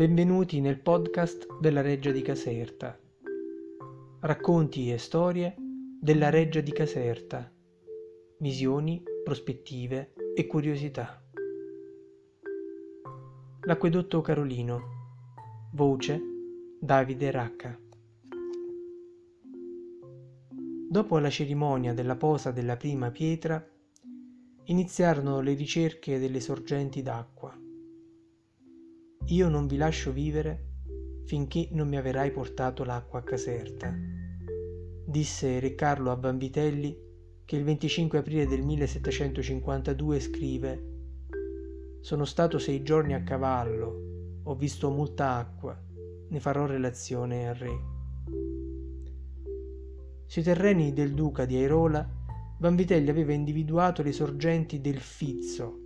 Benvenuti nel podcast della Reggia di Caserta. Racconti e storie della Reggia di Caserta. Visioni, prospettive e curiosità. L'Acquedotto Carolino. Voce Davide Racca. Dopo la cerimonia della posa della prima pietra, iniziarono le ricerche delle sorgenti d'acqua. Io non vi lascio vivere finché non mi avrai portato l'acqua a Caserta, disse Re Carlo a Vanvitelli, che il 25 aprile del 1752 scrive: «Sono stato 6 giorni a cavallo, ho visto molta acqua, ne farò relazione al re». Sui terreni del duca di Airola, Vanvitelli aveva individuato le sorgenti del Fizzo,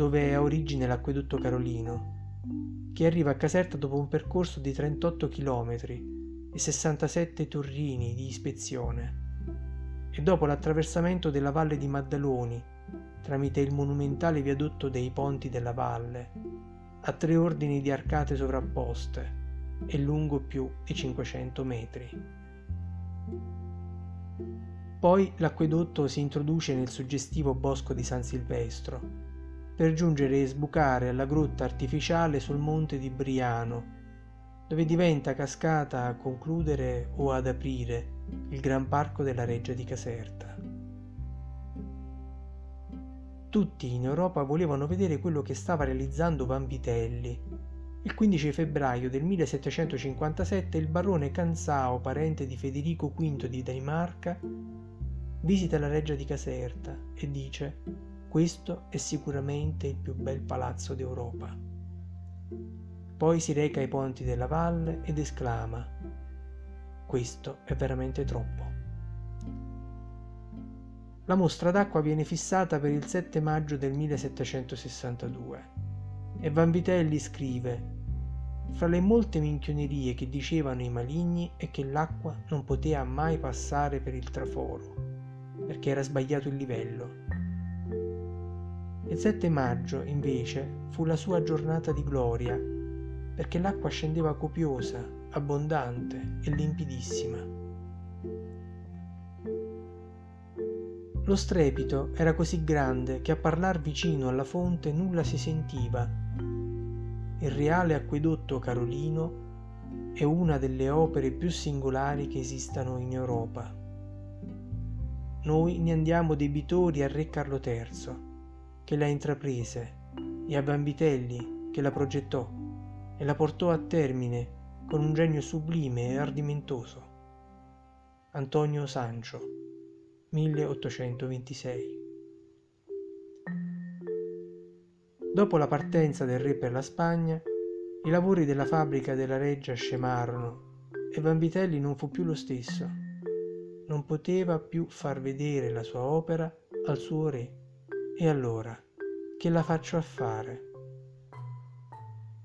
dove ha origine l'Acquedotto Carolino, che arriva a Caserta dopo un percorso di 38 chilometri e 67 turrini di ispezione, e dopo l'attraversamento della Valle di Maddaloni tramite il monumentale viadotto dei Ponti della Valle, a 3 ordini di arcate sovrapposte e lungo più di 500 metri. Poi l'acquedotto si introduce nel suggestivo Bosco di San Silvestro, per giungere e sbucare alla grotta artificiale sul monte di Briano, dove diventa cascata a concludere o ad aprire il gran parco della Reggia di Caserta. Tutti in Europa volevano vedere quello che stava realizzando Vanvitelli. Il 15 febbraio del 1757 il barone Canzao, parente di Federico V di Danimarca, visita la Reggia di Caserta e dice: «Questo è sicuramente il più bel palazzo d'Europa». Poi si reca ai Ponti della Valle ed esclama: «Questo è veramente troppo». La mostra d'acqua viene fissata per il 7 maggio del 1762 e Vanvitelli scrive: «Fra le molte minchionerie che dicevano i maligni è che l'acqua non poteva mai passare per il traforo, perché era sbagliato il livello». Il 7 maggio, invece, fu la sua giornata di gloria, perché l'acqua scendeva copiosa, abbondante e limpidissima. Lo strepito era così grande che a parlar vicino alla fonte nulla si sentiva. Il reale acquedotto Carolino è una delle opere più singolari che esistano in Europa. Noi ne andiamo debitori al re Carlo III, che la intraprese, e a Vanvitelli, che la progettò e la portò a termine con un genio sublime e ardimentoso. Antonio Sancio, 1826. Dopo la partenza del re per la Spagna, i lavori della fabbrica della Reggia scemarono e Vanvitelli non fu più lo stesso. Non poteva più far vedere la sua opera al suo re. E allora, che la faccio a fare?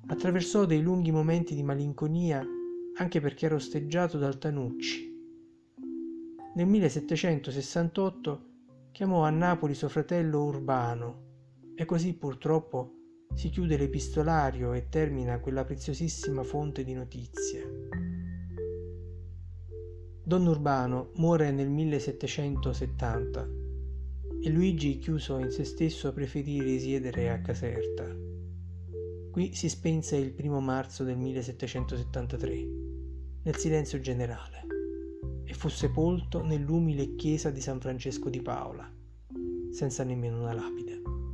Attraversò dei lunghi momenti di malinconia, anche perché era osteggiato dal Tanucci. Nel 1768 chiamò a Napoli suo fratello Urbano e così purtroppo si chiude l'epistolario e termina quella preziosissima fonte di notizie. Don Urbano muore nel 1770. E Luigi, chiuso in se stesso, preferì risiedere a Caserta. Qui si spense il 1° marzo del 1773, nel silenzio generale, e fu sepolto nell'umile chiesa di San Francesco di Paola, senza nemmeno una lapide.